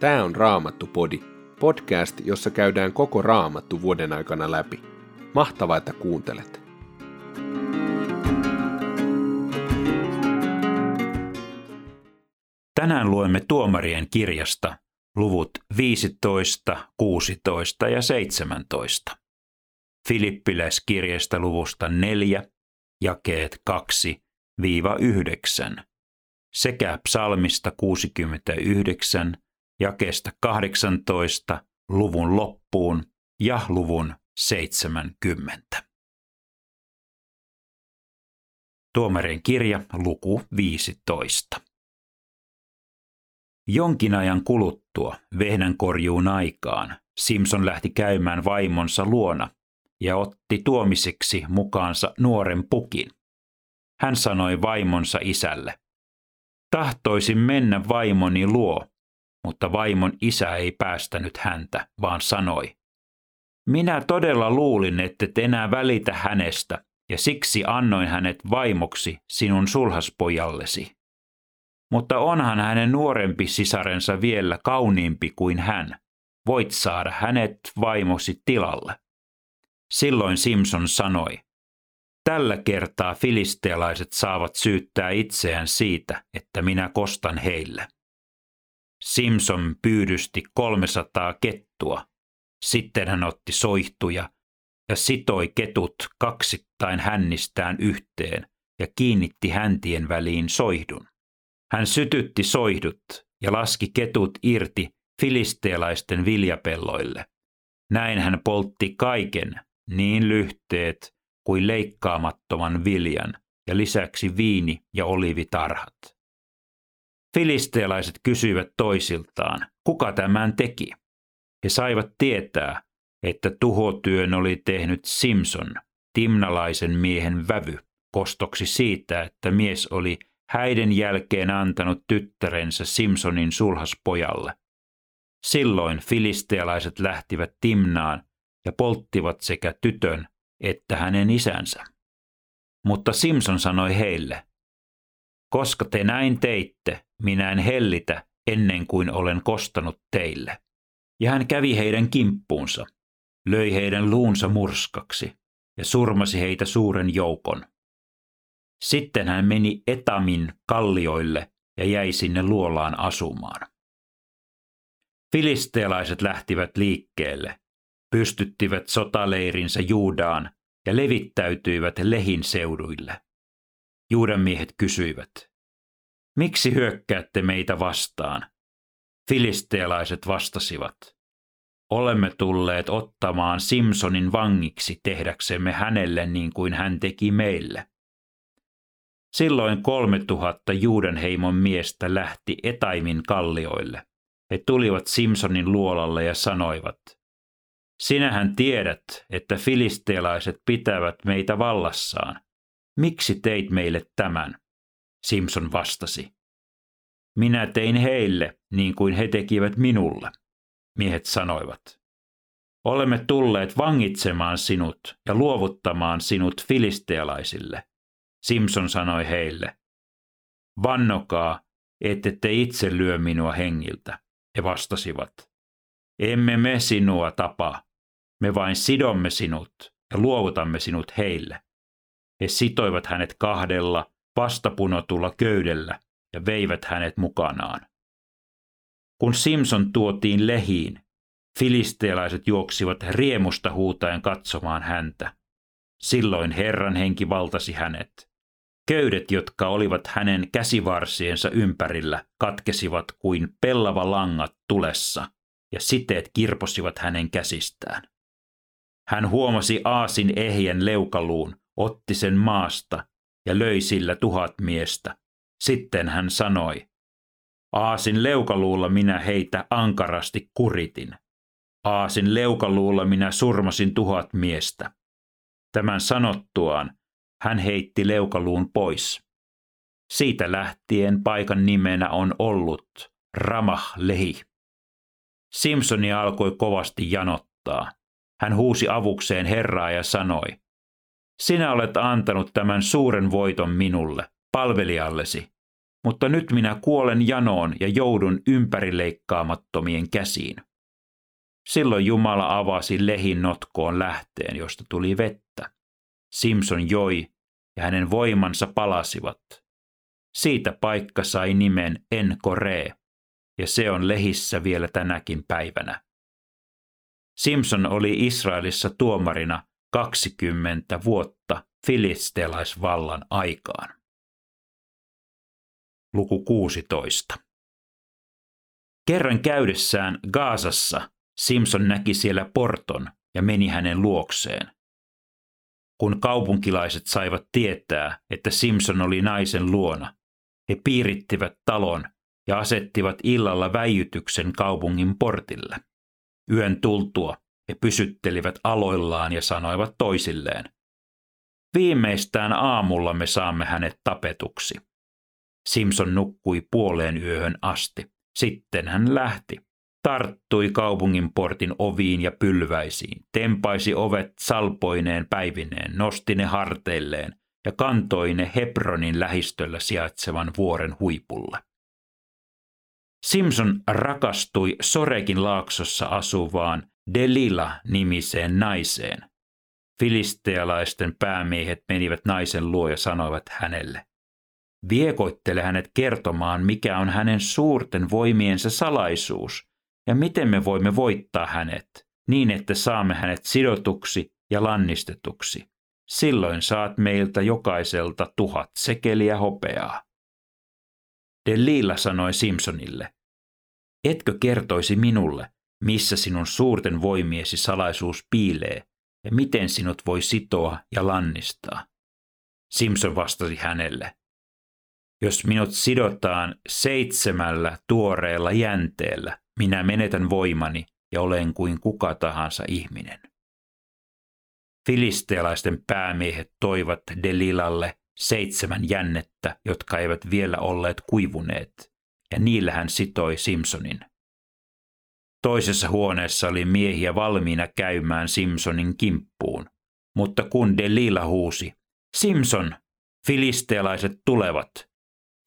Tämä on Raamattu-podi, podcast, jossa käydään koko Raamattu vuoden aikana läpi. Mahtavaa, että kuuntelet! Tänään luemme Tuomarien kirjasta luvut 15, 16 ja 17. Filippiläiskirjasta luvusta 4, jakeet 2-9 sekä psalmista 69, jakeesta 18 luvun loppuun ja luvun 70. Tuomarien kirja, luku 15. Jonkin ajan kuluttua vehnänkorjuun aikaan Simson lähti käymään vaimonsa luona ja otti tuomiseksi mukaansa nuoren pukin. Hän sanoi vaimonsa isälle: "Tahtoisin mennä vaimoni luo", mutta vaimon isä ei päästänyt häntä, vaan sanoi: "Minä todella luulin, ettet enää välitä hänestä, ja siksi annoin hänet vaimoksi sinun sulhaspojallesi. Mutta onhan hänen nuorempi sisarensa vielä kauniimpi kuin hän. Voit saada hänet vaimosi tilalle." Silloin Simson sanoi: "Tällä kertaa filistealaiset saavat syyttää itseään siitä, että minä kostan heille." Simson pyydysti 300 kettua. Sitten hän otti soihtuja ja sitoi ketut kaksittain hännistään yhteen ja kiinnitti häntien väliin soihdun. Hän sytytti soihdut ja laski ketut irti filistealaisten viljapelloille. Näin hän poltti kaiken, niin lyhteet kuin leikkaamattoman viljan ja lisäksi viini- ja oliivitarhat. Filistealaiset kysyivät toisiltaan, kuka tämän teki. He saivat tietää, että tuhotyön oli tehnyt Simson, timnalaisen miehen vävy, kostoksi siitä, että mies oli häiden jälkeen antanut tyttärensä Simsonin sulhaspojalle. Silloin filistealaiset lähtivät Timnaan ja polttivat sekä tytön että hänen isänsä. Mutta Simson sanoi heille: "Koska te näin teitte, minä en hellitä ennen kuin olen kostanut teille." Ja hän kävi heidän kimppuunsa, löi heidän luunsa murskaksi ja surmasi heitä suuren joukon. Sitten hän meni Etamin kallioille ja jäi sinne luolaan asumaan. Filistealaiset lähtivät liikkeelle, pystyttivät sotaleirinsä Juudaan ja levittäytyivät Lehin seuduille. Juudan miehet kysyivät: "Miksi hyökkäätte meitä vastaan?" Filistealaiset vastasivat: "Olemme tulleet ottamaan Simsonin vangiksi tehdäksemme hänelle niin kuin hän teki meille." Silloin 3000 Juudan heimon miestä lähti Etaimin kallioille. He tulivat Simsonin luolalle ja sanoivat: "Sinähän tiedät, että filistealaiset pitävät meitä vallassaan. Miksi teit meille tämän?" Simson vastasi: "Minä tein heille niin kuin he tekivät minulle." Miehet sanoivat: "Olemme tulleet vangitsemaan sinut ja luovuttamaan sinut filistealaisille." Simson sanoi heille: "Vannokaa, ettette itse lyö minua hengiltä." He vastasivat: "Emme me sinua tapaa, me vain sidomme sinut ja luovutamme sinut heille." He sitoivat hänet kahdella vastapunotulla köydellä ja veivät hänet mukanaan. Kun Simson tuotiin Lehiin, filistealaiset juoksivat riemusta huutaen katsomaan häntä. Silloin Herran henki valtasi hänet. Köydet, jotka olivat hänen käsivarsiensa ympärillä, katkesivat kuin pellava langat tulessa, ja siteet kirposivat hänen käsistään. Hän huomasi aasin ehjän leukaluun, otti sen maasta ja löi sillä 1000 miestä. Sitten hän sanoi: "Aasin leukaluulla minä heitä ankarasti kuritin. Aasin leukaluulla minä surmasin 1000 miestä. Tämän sanottuaan hän heitti leukaluun pois. Siitä lähtien paikan nimenä on ollut Ramah-Lehi. Simsoni alkoi kovasti janottaa. Hän huusi avukseen Herraa ja sanoi: "Sinä olet antanut tämän suuren voiton minulle, palvelijallesi. mutta nyt minä kuolen janoon ja joudun ympärileikkaamattomien käsiin. Silloin Jumala avasi lehin notkoon lähteen, josta tuli vettä. Simson joi ja hänen voimansa palasivat. Siitä paikka sai nimen En-Kore, ja se on lehissä vielä tänäkin päivänä. Simson oli Israelissa tuomarina 20 vuotta filistealaisvallan aikaan. Luku 16. Kerran käydessään Gazassa Simson näki siellä porton ja meni hänen luokseen. Kun kaupunkilaiset saivat tietää, että Simson oli naisen luona, he piirittivät talon ja asettivat illalla väijytyksen kaupungin portille. Yön tultua he pysyttelivät aloillaan ja sanoivat toisilleen: "Viimeistään aamulla me saamme hänet tapetuksi." Simson nukkui puoleen yöhön asti. Sitten hän lähti, tarttui kaupungin portin oviin ja pylväisiin, tempaisi ovet salpoineen päivineen, nosti ne harteilleen ja kantoi ne Hebronin lähistöllä sijaitsevan vuoren huipulle. Simson rakastui Sorekin laaksossa asuvaan Delila-nimiseen naiseen. Filistealaisten päämiehet menivät naisen luo ja sanoivat hänelle: "Viekoittele hänet kertomaan, mikä on hänen suurten voimiensa salaisuus ja miten me voimme voittaa hänet, niin että saamme hänet sidotuksi ja lannistetuksi. Silloin saat meiltä jokaiselta 1,000 sekeliä hopeaa." Delila sanoi Simsonille: "Etkö kertoisi minulle, missä sinun suurten voimiesi salaisuus piilee ja miten sinut voi sitoa ja lannistaa?" Simson vastasi hänelle: "Jos minut sidotaan 7 tuoreella jänteellä, minä menetän voimani ja olen kuin kuka tahansa ihminen." Filistealaisten päämiehet toivat Delilalle 7 jännettä, jotka eivät vielä olleet kuivuneet, ja niillä hän sitoi Simsonin. Toisessa huoneessa oli miehiä valmiina käymään Simsonin kimppuun, mutta kun Delila huusi: "Simson, filistealaiset tulevat!",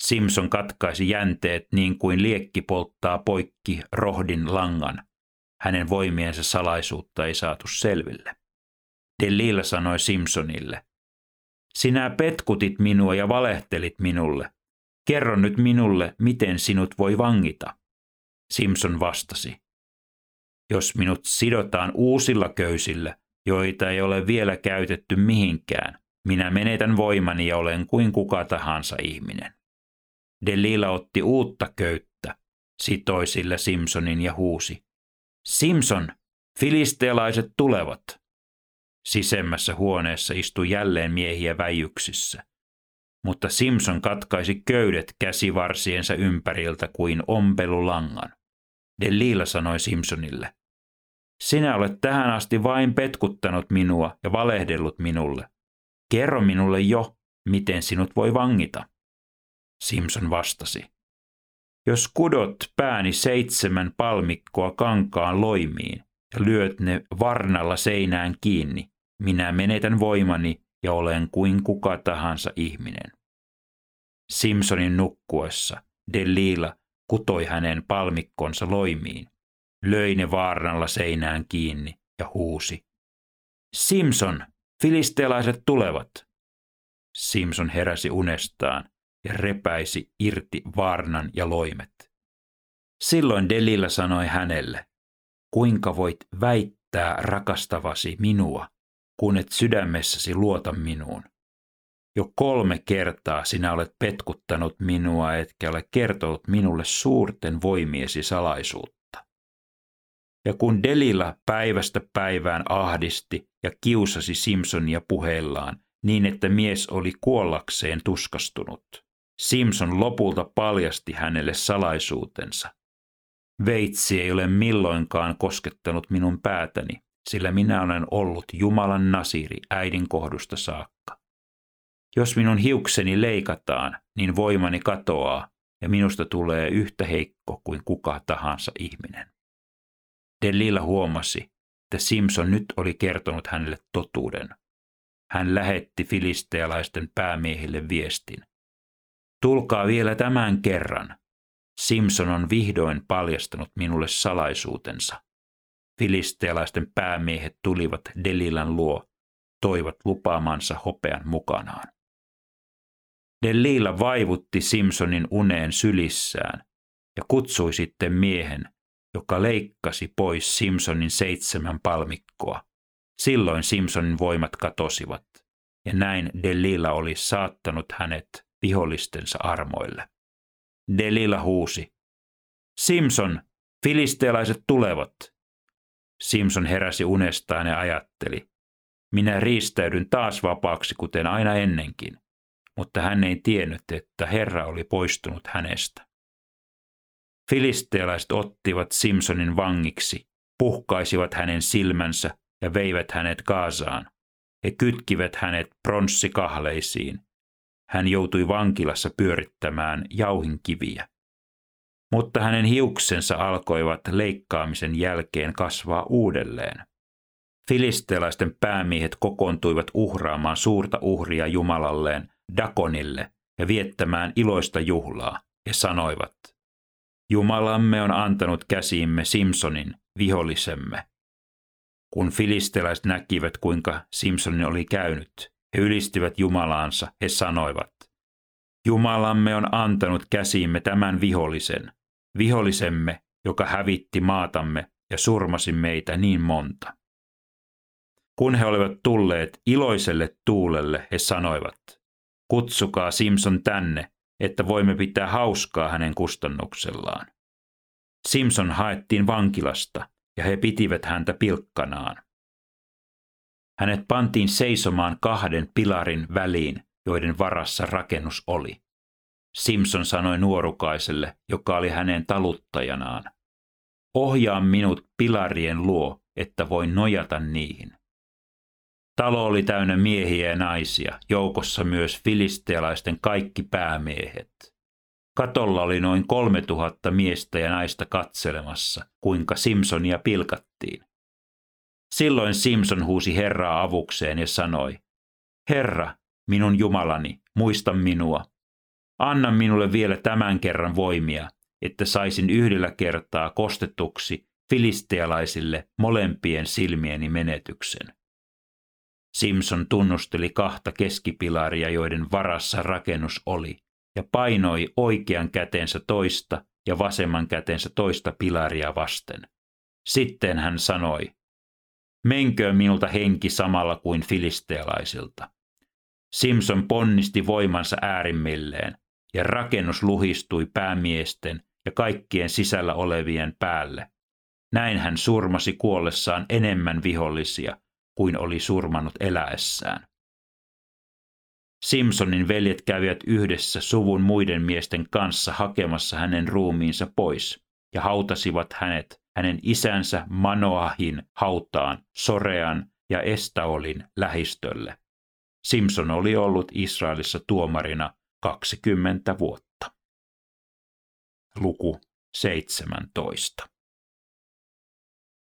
Simson katkaisi jänteet niin kuin liekki polttaa poikki rohdin langan. Hänen voimiensa salaisuutta ei saatu selville. Delila sanoi Simsonille: "Sinä petkutit minua ja valehtelit minulle. Kerro nyt minulle, miten sinut voi vangita." Simson vastasi: "Jos minut sidotaan uusilla köysillä, joita ei ole vielä käytetty mihinkään, minä menetän voimani ja olen kuin kuka tahansa ihminen." Delila otti uutta köyttä, sitoi sillä Simsonin ja huusi: "Simson, filistealaiset tulevat!" Sisemmässä huoneessa istui jälleen miehiä väijyksissä, mutta Simson katkaisi köydet käsivarsiensa ympäriltä kuin ompelulangan. Delila sanoi Simsonille: "Sinä olet tähän asti vain petkuttanut minua ja valehdellut minulle. Kerro minulle jo, miten sinut voi vangita." Simson vastasi: "Jos kudot pääni 7 palmikkoa kankaan loimiin ja lyöt ne varnalla seinään kiinni, minä menetän voimani ja olen kuin kuka tahansa ihminen." Simsonin nukkuessa Delila kutoi hänen palmikkonsa loimiin, löi ne vaarnalla seinään kiinni ja huusi: "Simson, filistealaiset tulevat!" Simson heräsi unestaan ja repäisi irti vaarnan ja loimet. Silloin Delila sanoi hänelle: "Kuinka voit väittää rakastavasi minua, kun et sydämessäsi luota minuun? Jo 3 kertaa sinä olet petkuttanut minua, etkä ole kertonut minulle suurten voimiesi salaisuutta." Ja kun Delila päivästä päivään ahdisti ja kiusasi Simsonia puheillaan, niin että mies oli kuollakseen tuskastunut, Simson lopulta paljasti hänelle salaisuutensa: "Veitsi ei ole milloinkaan koskettanut minun päätäni, sillä minä olen ollut Jumalan nasiri äidin kohdusta saakka. Jos minun hiukseni leikataan, niin voimani katoaa ja minusta tulee yhtä heikko kuin kuka tahansa ihminen." Delila huomasi, että Simson nyt oli kertonut hänelle totuuden. Hän lähetti filistealaisten päämiehille viestin: Tulkaa vielä tämän kerran. Simson on vihdoin paljastanut minulle salaisuutensa. Filistealaisten päämiehet tulivat Delilan luo, toivat lupaamansa hopean mukanaan. Delila vaivutti Simsonin uneen sylissään ja kutsui sitten miehen, joka leikkasi pois Simsonin 7 palmikkoa. Silloin Simsonin voimat katosivat, ja näin Delila oli saattanut hänet vihollistensa armoille. Delila huusi, Simson, filistealaiset tulevat. Simson heräsi unestaan ja ajatteli, minä riistäydyn taas vapaaksi kuten aina ennenkin, mutta hän ei tiennyt, että Herra oli poistunut hänestä. Filistealaiset ottivat Simsonin vangiksi, puhkaisivat hänen silmänsä ja veivät hänet Gazaan. He kytkivät hänet pronssikahleisiin. Hän joutui vankilassa pyörittämään jauhinkiviä. Mutta hänen hiuksensa alkoivat leikkaamisen jälkeen kasvaa uudelleen. Filistealaisten päämiehet kokoontuivat uhraamaan suurta uhria jumalalleen, Dagonille, ja viettämään iloista juhlaa, ja sanoivat, Jumalamme on antanut käsiimme Simsonin, vihollisemme. Kun filistealaiset näkivät, kuinka Simsonin oli käynyt, he ylistivät Jumalaansa, he sanoivat, Jumalamme on antanut käsiimme tämän vihollisen, vihollisemme, joka hävitti maatamme ja surmasi meitä niin monta. Kun he olivat tulleet iloiselle tuulelle, he sanoivat, kutsukaa Simson tänne, että voimme pitää hauskaa hänen kustannuksellaan. Simson haettiin vankilasta, ja he pitivät häntä pilkkanaan. Hänet pantiin seisomaan 2 pilarin väliin, joiden varassa rakennus oli. Simson sanoi nuorukaiselle, joka oli hänen taluttajanaan, ohjaa minut pilarien luo, että voin nojata niihin. Talo oli täynnä miehiä ja naisia, joukossa myös filistealaisten kaikki päämiehet. Katolla oli noin 3000 miestä ja naista katselemassa, kuinka Simsonia pilkattiin. Silloin Simson huusi Herraa avukseen ja sanoi, Herra, minun Jumalani, muista minua. Anna minulle vielä tämän kerran voimia, että saisin yhdellä kertaa kostetuksi filistealaisille molempien silmieni menetyksen. Simson tunnusteli 2 keskipilaria, joiden varassa rakennus oli, ja painoi oikean kätensä toista ja vasemman kätensä toista pilaria vasten. Sitten hän sanoi, menköön minulta henki samalla kuin filistealaisilta. Simson ponnisti voimansa äärimmilleen, ja rakennus luhistui päämiesten ja kaikkien sisällä olevien päälle. Näin hän surmasi kuollessaan enemmän vihollisia kuin oli surmannut eläessään. Simsonin veljet kävivät yhdessä suvun muiden miesten kanssa hakemassa hänen ruumiinsa pois ja hautasivat hänet hänen isänsä Manoahin hautaan Sorean ja Estaolin lähistölle. Simson oli ollut Israelissa tuomarina 20 vuotta. Luku 17.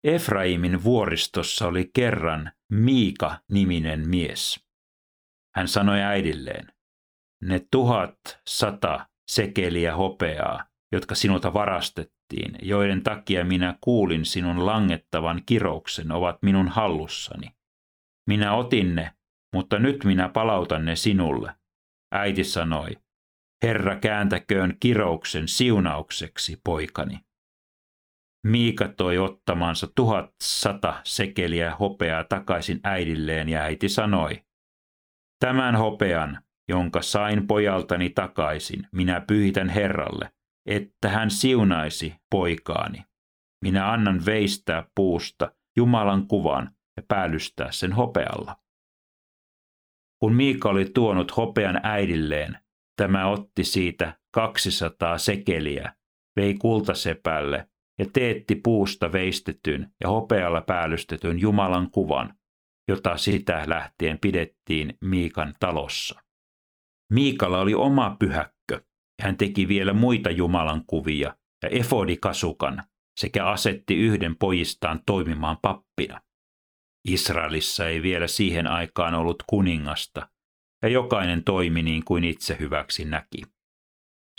Efraimin vuoristossa oli kerran Miika-niminen mies. Hän sanoi äidilleen, ne 1 100 sekeliä hopeaa, jotka sinulta varastettiin, joiden takia minä kuulin sinun langettavan kirouksen, ovat minun hallussani. Minä otin ne, mutta nyt minä palautan ne sinulle. Äiti sanoi, Herra kääntäköön kirouksen siunaukseksi, poikani. Miika toi ottamansa 1 100 sekeliä hopeaa takaisin äidilleen ja äiti sanoi, tämän hopean, jonka sain pojaltani takaisin, minä pyhitän Herralle, että hän siunaisi poikaani. Minä annan veistää puusta Jumalan kuvan ja päällystää sen hopealla. Kun Miika oli tuonut hopean äidilleen, tämä otti siitä 200 sekeliä, vei kultasepälle ja teetti puusta veistetyn ja hopealla päällystetyn Jumalan kuvan, jota sitä lähtien pidettiin Miikan talossa. Miikalla oli oma pyhäkkö, ja hän teki vielä muita Jumalan kuvia ja efodikasukan sekä asetti yhden pojistaan toimimaan pappina. Israelissa ei vielä siihen aikaan ollut kuningasta, ja jokainen toimi niin kuin itse hyväksi näki.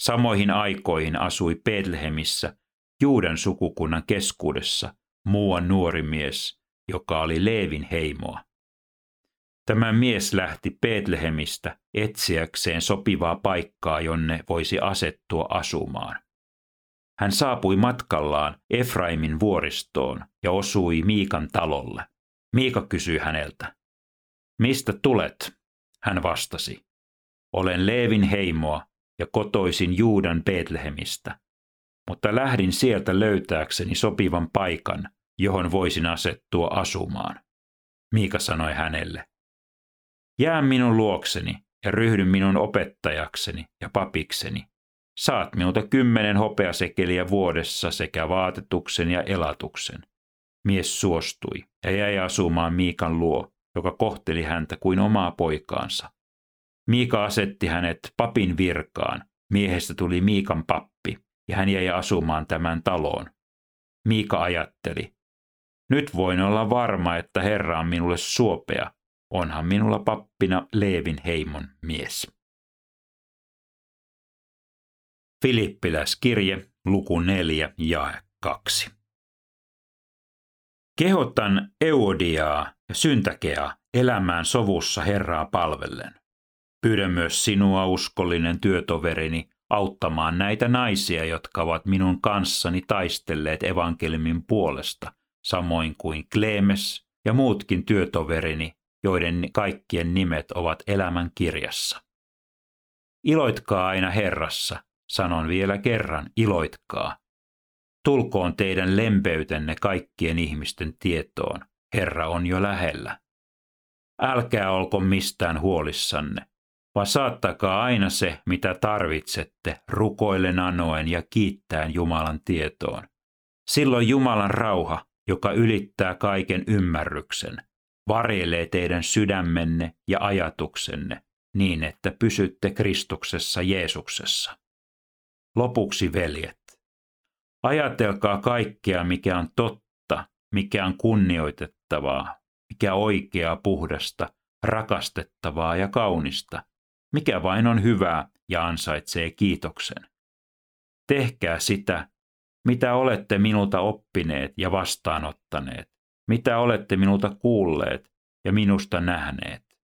Samoihin aikoihin asui Betlehemissä, Juudan sukukunnan keskuudessa, muuan nuori mies, joka oli Leevin heimoa. Tämä mies lähti Betlehemistä etsiäkseen sopivaa paikkaa, jonne voisi asettua asumaan. Hän saapui matkallaan Efraimin vuoristoon ja osui Miikan talolle. Miika kysyi häneltä, mistä tulet? Hän vastasi, olen Leevin heimoa ja kotoisin Juudan Betlehemistä, mutta lähdin sieltä löytääkseni sopivan paikan, johon voisin asettua asumaan. Miika sanoi hänelle, jää minun luokseni ja ryhdy minun opettajakseni ja papikseni. Saat minulta 10 hopeasekeliä vuodessa sekä vaatetuksen ja elatuksen. Mies suostui ja jäi asumaan Miikan luo, joka kohteli häntä kuin omaa poikaansa. Miika asetti hänet papin virkaan. Miehestä tuli Miikan pappi ja hän jäi asumaan tämän taloon. Miika ajatteli, nyt voin olla varma, että Herra on minulle suopea. Onhan minulla pappina Leevin heimon mies. Filippiläiskirje, luku 4, jae 2. Kehotan Euodiaa ja Syntykeä elämään sovussa Herraa palvellen. Pyydän myös sinua, uskollinen työtoverini, auttamaan näitä naisia, jotka ovat minun kanssani taistelleet evankeliumin puolesta, samoin kuin Kleemes ja muutkin työtoverini, joiden kaikkien nimet ovat elämän kirjassa. Iloitkaa aina Herrassa, sanon vielä kerran, iloitkaa. Tulkoon teidän lempeytenne kaikkien ihmisten tietoon, Herra on jo lähellä. Älkää olko mistään huolissanne, vaan saattakaa aina se, mitä tarvitsette, rukoillen anoen ja kiittäen Jumalan tietoon. Silloin Jumalan rauha, joka ylittää kaiken ymmärryksen, varjelee teidän sydämenne ja ajatuksenne niin, että pysytte Kristuksessa Jeesuksessa. Lopuksi, veljet, ajatelkaa kaikkea, mikä on totta, mikä on kunnioitettavaa, mikä oikeaa, puhdasta, rakastettavaa ja kaunista, mikä vain on hyvää ja ansaitsee kiitoksen. Tehkää sitä, mitä olette minulta oppineet ja vastaanottaneet, mitä olette minulta kuulleet ja minusta nähneet.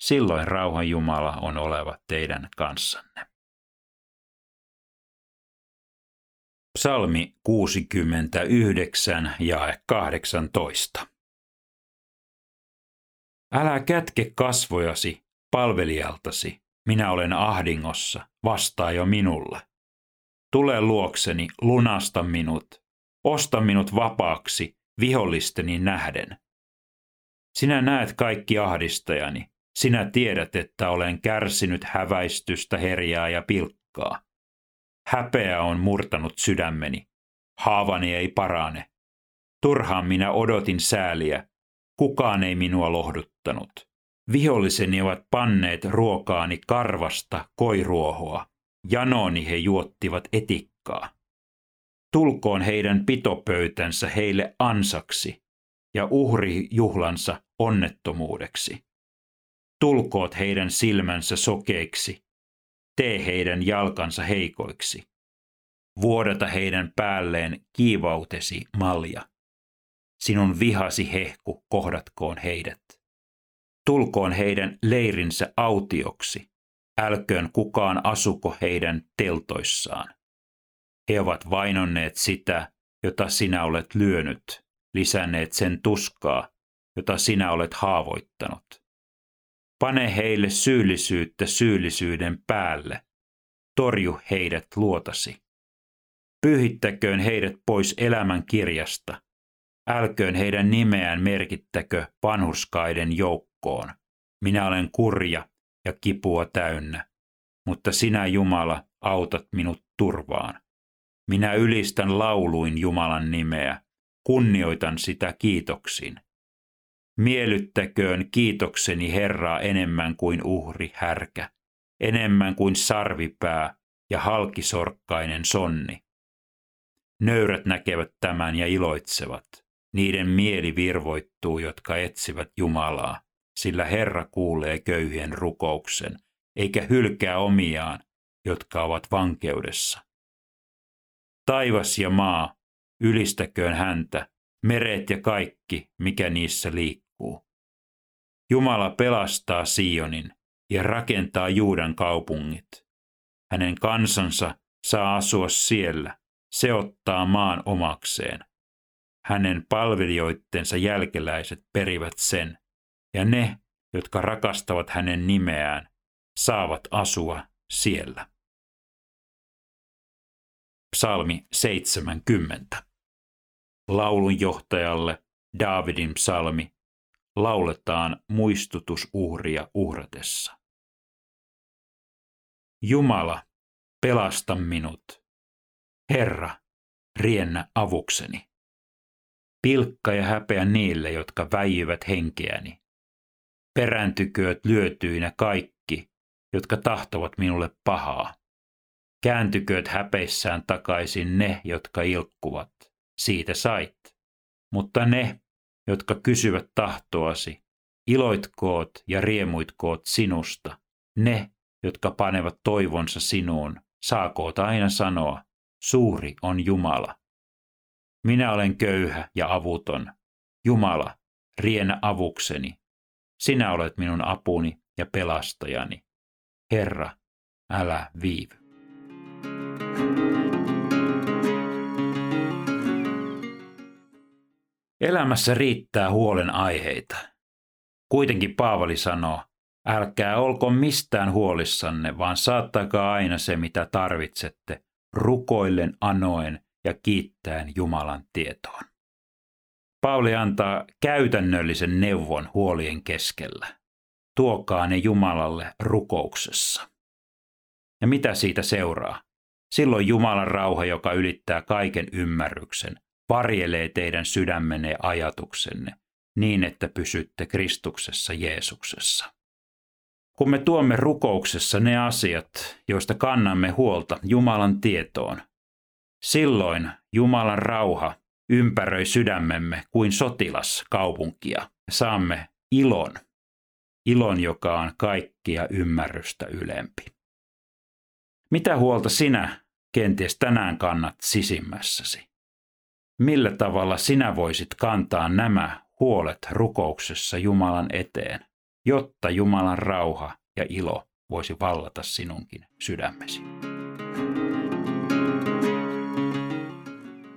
Silloin rauhan Jumala on oleva teidän kanssanne. Psalmi 69, jae 18. Älä kätke kasvojasi palvelijaltasi, minä olen ahdingossa, vastaa jo minulle. Tule luokseni, lunasta minut, osta minut vapaaksi vihollisteni nähden. Sinä näet kaikki ahdistajani, sinä tiedät, että olen kärsinyt häväistystä, herjaa ja pilkkaa. Häpeä on murtanut sydämeni, haavani ei parane. Turhaan minä odotin sääliä, kukaan ei minua lohduttanut. Viholliseni ovat panneet ruokaani karvasta koiruohoa, janooni he juottivat etikkaa. Tulkoon heidän pitopöytänsä heille ansaksi ja uhrijuhlansa onnettomuudeksi. Tulkoot heidän silmänsä sokeiksi, tee heidän jalkansa heikoiksi. Vuodata heidän päälleen kiivautesi malja. Sinun vihasi, hehku, kohdatkoon heidät. Tulkoon heidän leirinsä autioksi, älköön kukaan asuko heidän teltoissaan. He ovat vainonneet sitä, jota sinä olet lyönyt, lisänneet sen tuskaa, jota sinä olet haavoittanut. Pane heille syyllisyyttä syyllisyyden päälle, torju heidät luotasi. Pyhittäköön heidät pois elämän kirjasta, älköön heidän nimeään merkittäkö vanhurskaiden joukkoon. Minä olen kurja ja kipua täynnä, mutta sinä, Jumala, autat minut turvaan. Minä ylistän lauluin Jumalan nimeä, kunnioitan sitä kiitoksin. Miellyttäköön kiitokseni Herraa enemmän kuin uhri härkä, enemmän kuin sarvipää ja halkisorkkainen sonni. Nöyrät näkevät tämän ja iloitsevat. Niiden mieli virvoittuu, jotka etsivät Jumalaa, sillä Herra kuulee köyhien rukouksen, eikä hylkää omiaan, jotka ovat vankeudessa. Taivas ja maa, ylistäköön häntä, meret ja kaikki, mikä niissä liikkuu. Jumala pelastaa Sionin ja rakentaa Juudan kaupungit. Hänen kansansa saa asua siellä, se ottaa maan omakseen. Hänen palvelijoittensa jälkeläiset perivät sen, ja ne, jotka rakastavat hänen nimeään, saavat asua siellä. Psalmi 70. Laulunjohtajalle Daavidin psalmi lauletaan muistutusuhria uhratessa. Jumala, pelasta minut. Herra, riennä avukseni. Pilkka ja häpeä niille, jotka väijyvät henkeäni. Perääntykööt lyötyinä kaikki, jotka tahtovat minulle pahaa. Kääntykööt häpeissään takaisin ne, jotka ilkkuvat. Siitä sait. Mutta ne, jotka kysyvät tahtoasi, iloitkoot ja riemuitkoot sinusta. Ne, jotka panevat toivonsa sinuun, saakoot aina sanoa, suuri on Jumala. Minä olen köyhä ja avuton. Jumala, riennä avukseni. Sinä olet minun apuni ja pelastajani. Herra, älä viivy. Elämässä riittää huolenaiheita. Kuitenkin Paavali sanoo, älkää olko mistään huolissanne, vaan saattakaa aina se, mitä tarvitsette, rukoillen, anoen ja kiittäen Jumalan tietoon. Paavali antaa käytännöllisen neuvon huolien keskellä. Tuokaa ne Jumalalle rukouksessa. Ja mitä siitä seuraa? Silloin Jumalan rauha, joka ylittää kaiken ymmärryksen, varjelee teidän sydämenne ja ajatuksenne niin, että pysytte Kristuksessa Jeesuksessa. Kun me tuomme rukouksessa ne asiat, joista kannamme huolta Jumalan tietoon, silloin Jumalan rauha ympäröi sydämemme kuin sotilas kaupunkia. Saamme ilon, joka on kaikkia ymmärrystä ylempi. Mitä huolta sinä kenties tänään kannat sisimmässäsi? Millä tavalla sinä voisit kantaa nämä huolet rukouksessa Jumalan eteen, jotta Jumalan rauha ja ilo voisi vallata sinunkin sydämesi?